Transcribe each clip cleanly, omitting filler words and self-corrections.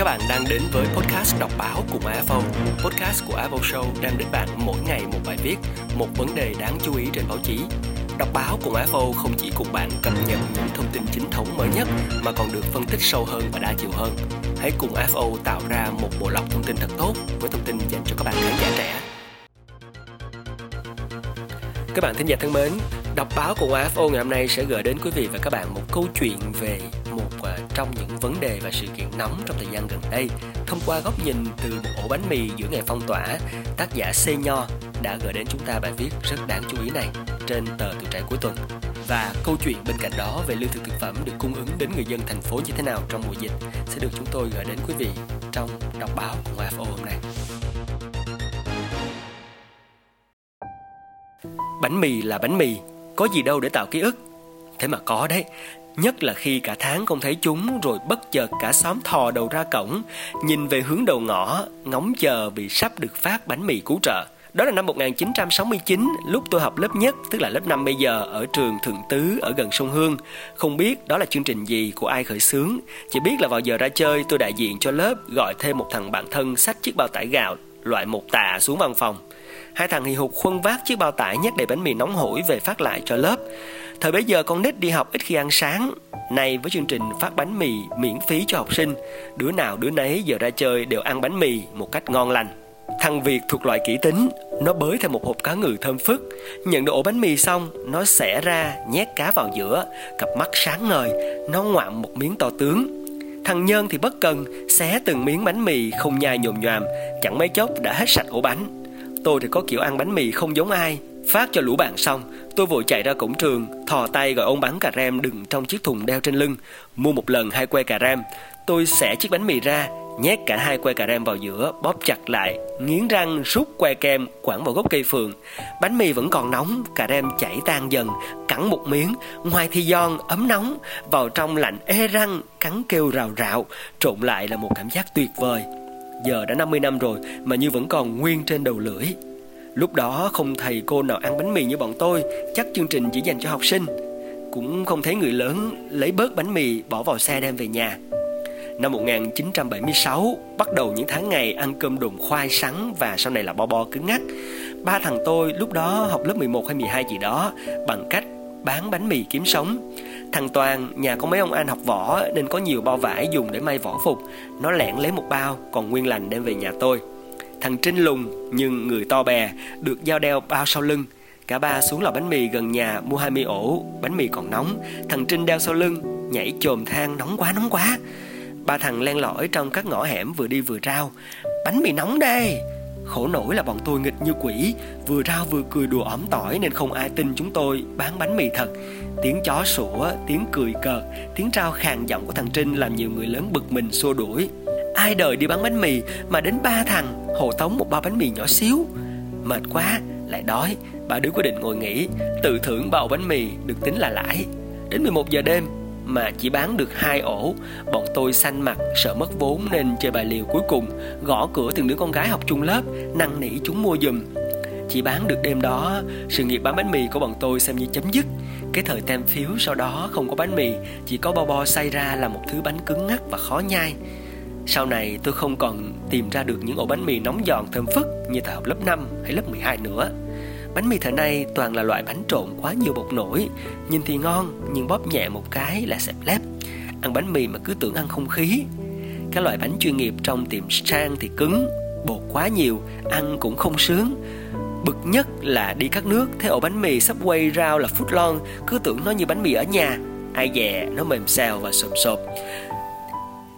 Các bạn đang đến với podcast đọc báo cùng AFO. Podcast của AFO Show đem đến bạn mỗi ngày một bài viết, một vấn đề đáng chú ý trên báo chí. Đọc báo cùng AFO không chỉ cùng bạn cập nhật những thông tin chính thống mới nhất mà còn được phân tích sâu hơn và đa chiều hơn. Hãy cùng AFO tạo ra một bộ lọc thông tin thật tốt với thông tin dành cho các bạn khán giả trẻ. Các bạn thính giả thân mến, đọc báo cùng AFO ngày hôm nay sẽ gửi đến quý vị và các bạn một câu chuyện về một trong những vấn đề và sự kiện nóng trong thời gian gần đây. Thông qua góc nhìn từ một ổ bánh mì giữa ngày phong tỏa, tác giả Xê Nho đã gửi đến chúng ta bài viết rất đáng chú ý này trên tờ Tuổi Trẻ cuối tuần. Và câu chuyện bên cạnh đó về lương thực thực phẩm được cung ứng đến người dân thành phố như thế nào trong mùa dịch sẽ được chúng tôi gửi đến quý vị trong đọc báo cùng AFO hôm nay. Bánh mì là bánh mì, có gì đâu để tạo ký ức. Thế mà có đấy, nhất là khi cả tháng không thấy chúng rồi bất chợt cả xóm thò đầu ra cổng, nhìn về hướng đầu ngõ, ngóng chờ vì sắp được phát bánh mì cứu trợ. Đó là năm 1969, lúc tôi học lớp nhất, tức là lớp 5 bây giờ, ở trường Thượng Tứ ở gần sông Hương. Không biết đó là chương trình gì, của ai khởi xướng. Chỉ biết là vào giờ ra chơi, tôi đại diện cho lớp gọi thêm một thằng bạn thân xách chiếc bao tải gạo, loại một tạ xuống văn phòng. Hai thằng hì hục khuân vác chiếc bao tải nhét đầy bánh mì nóng hổi về phát lại cho lớp. Thời bấy giờ con nít đi học ít khi ăn sáng. Nay với chương trình phát bánh mì miễn phí cho học sinh, đứa nào đứa nấy giờ ra chơi đều ăn bánh mì một cách ngon lành. Thằng Việt thuộc loại kỹ tính, nó bới thêm một hộp cá ngừ thơm phức. Nhận được ổ bánh mì xong, nó xẻ ra, nhét cá vào giữa, cặp mắt sáng ngời, nó ngoạm một miếng to tướng. Thằng Nhân thì bất cần, xé từng miếng bánh mì không nhai nhồm nhoàm, chẳng mấy chốc đã hết sạch ổ bánh. Tôi thì có kiểu ăn bánh mì không giống ai. Phát cho lũ bạn xong, tôi vội chạy ra cổng trường, thò tay gọi ông bán cà rem đựng trong chiếc thùng đeo trên lưng. Mua một lần 2 que cà rem, tôi xẻ chiếc bánh mì ra, nhét cả 2 que cà rem vào giữa, bóp chặt lại, nghiến răng rút que kem quẳng vào gốc cây phường. Bánh mì vẫn còn nóng, cà rem chảy tan dần, cắn một miếng, ngoài thì giòn ấm nóng, vào trong lạnh ê răng, cắn kêu rào rạo, trộn lại là một cảm giác tuyệt vời. Giờ đã 50 năm rồi mà như vẫn còn nguyên trên đầu lưỡi. Lúc đó không thầy cô nào ăn bánh mì như bọn tôi, chắc chương trình chỉ dành cho học sinh. Cũng không thấy người lớn lấy bớt bánh mì bỏ vào xe đem về nhà. Năm 1976, bắt đầu những tháng ngày ăn cơm đồn khoai sắn và sau này là bo bo cứng ngắc. Ba thằng tôi lúc đó học lớp 11 hay 12 gì đó bằng cách bán bánh mì kiếm sống. Thằng Toàn, nhà có mấy ông anh học võ nên có nhiều bao vải dùng để may võ phục. Nó lẻn lấy một bao còn nguyên lành đem về nhà tôi. Thằng Trinh lùng nhưng người to bè, được dao đeo bao sau lưng. Cả ba xuống lò bánh mì gần nhà mua 20 ổ, bánh mì còn nóng. Thằng Trinh đeo sau lưng, nhảy chồm than nóng quá. Ba thằng len lỏi trong các ngõ hẻm vừa đi vừa rao: bánh mì nóng đây! Khổ nổi là bọn tôi nghịch như quỷ, vừa rao vừa cười đùa ỏm tỏi nên không ai tin chúng tôi bán bánh mì thật. Tiếng chó sủa, tiếng cười cợt, tiếng rao khàn giọng của thằng Trinh làm nhiều người lớn bực mình xua đuổi. Ai đời đi bán bánh mì mà đến ba thằng hộ tống một bao bánh mì nhỏ xíu. Mệt quá, lại đói, ba đứa quyết định ngồi nghỉ, tự thưởng bao bánh mì được tính là lãi. Đến 11 giờ đêm mà chỉ bán được 2 ổ, bọn tôi xanh mặt sợ mất vốn nên chơi bài liều. Cuối cùng gõ cửa từng đứa con gái học chung lớp, năn nỉ chúng mua giùm. Chỉ bán được đêm đó, sự nghiệp bán bánh mì của bọn tôi xem như chấm dứt. Cái thời tem phiếu sau đó không có bánh mì, chỉ có bo bo xay ra là một thứ bánh cứng ngắc và khó nhai. Sau này tôi không còn tìm ra được những ổ bánh mì nóng giòn thơm phức như thời học lớp 5 hay lớp 12 nữa. Bánh mì thời nay toàn là loại bánh trộn quá nhiều bột nổi, nhìn thì ngon nhưng bóp nhẹ một cái là xẹp lép. Ăn bánh mì mà cứ tưởng ăn không khí. Các loại bánh chuyên nghiệp trong tiệm sang thì cứng, bột quá nhiều, ăn cũng không sướng. Bực nhất là đi các nước, thấy ổ bánh mì sắp quay rau là phút lon, cứ tưởng nó như bánh mì ở nhà, ai dè nó mềm xèo và xồm xộp.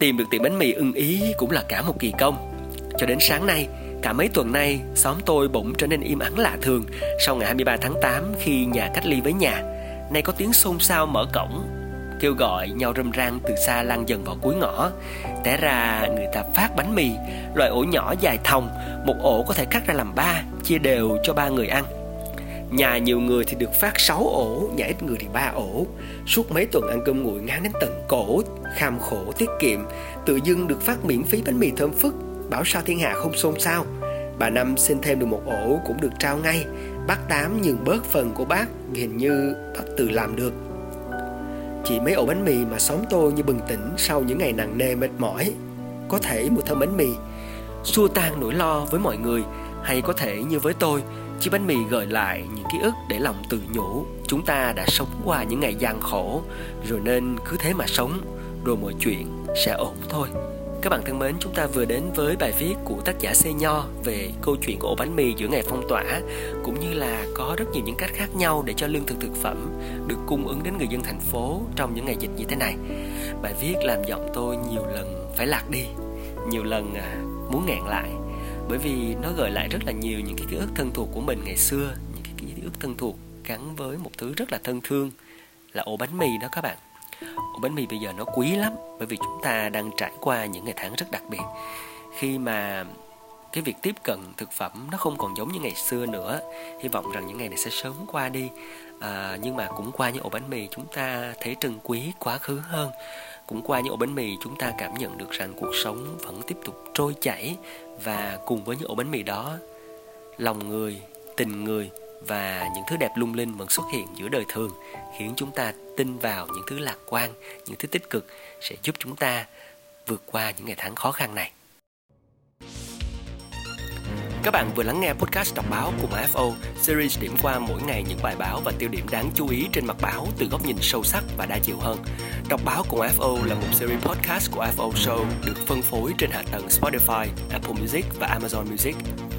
Tìm được tiệm bánh mì ưng ý cũng là cả một kỳ công. Cho đến sáng nay, cả mấy tuần nay, xóm tôi bỗng trở nên im ắng lạ thường sau ngày 23 tháng 8 khi nhà cách ly với nhà. Nay có tiếng xôn xao mở cổng, kêu gọi nhau râm ran từ xa lan dần vào cuối ngõ. Té ra người ta phát bánh mì, loại ổ nhỏ dài thòng, một ổ có thể cắt ra làm 3, chia đều cho 3 người ăn. Nhà nhiều người thì được phát 6 ổ, nhà ít người thì 3 ổ. Suốt mấy tuần ăn cơm nguội ngán đến tận cổ, kham khổ tiết kiệm, tự dưng được phát miễn phí bánh mì thơm phức, bảo sao thiên hạ không xôn xao. Bà Năm xin thêm được một ổ cũng được trao ngay. Bác Tám nhường bớt phần của bác, hình như bác tự làm được. Chỉ mấy ổ bánh mì mà xóm tôi như bừng tỉnh sau những ngày nặng nề mệt mỏi. có thể một thơm bánh mì xua tan nỗi lo với mọi người, hay có thể như với tôi, chiếc bánh mì gợi lại những ký ức để lòng tự nhủ chúng ta đã sống qua những ngày gian khổ rồi nên cứ thế mà sống, rồi mọi chuyện sẽ ổn thôi. Các bạn thân mến, chúng ta vừa đến với bài viết của tác giả Xê Nho về câu chuyện ổ bánh mì giữa ngày phong tỏa, cũng như là có rất nhiều những cách khác nhau để cho lương thực thực phẩm được cung ứng đến người dân thành phố trong những ngày dịch như thế này. Bài viết làm giọng tôi nhiều lần phải lạc đi, nhiều lần muốn nghẹn lại, bởi vì nó gợi lại rất là nhiều những cái ký ức thân thuộc của mình ngày xưa, những cái ký ức thân thuộc gắn với một thứ rất là thân thương là ổ bánh mì đó các bạn. Ổ bánh mì bây giờ nó quý lắm, bởi vì chúng ta đang trải qua những ngày tháng rất đặc biệt, khi mà cái việc tiếp cận thực phẩm nó không còn giống như ngày xưa nữa. Hy vọng rằng những ngày này sẽ sớm qua đi, nhưng mà cũng qua những ổ bánh mì chúng ta thấy trân quý quá khứ hơn. Cũng qua những ổ bánh mì chúng ta cảm nhận được rằng cuộc sống vẫn tiếp tục trôi chảy, và cùng với những ổ bánh mì đó, lòng người, tình người và những thứ đẹp lung linh vẫn xuất hiện giữa đời thường, khiến chúng ta tin vào những thứ lạc quan, những thứ tích cực sẽ giúp chúng ta vượt qua những ngày tháng khó khăn này. Các bạn vừa lắng nghe podcast đọc báo cùng AFO, series điểm qua mỗi ngày những bài báo và tiêu điểm đáng chú ý trên mặt báo từ góc nhìn sâu sắc và đa chiều hơn. Đọc báo cùng AFO là một series podcast của AFO Show được phân phối trên hạ tầng Spotify, Apple Music và Amazon Music.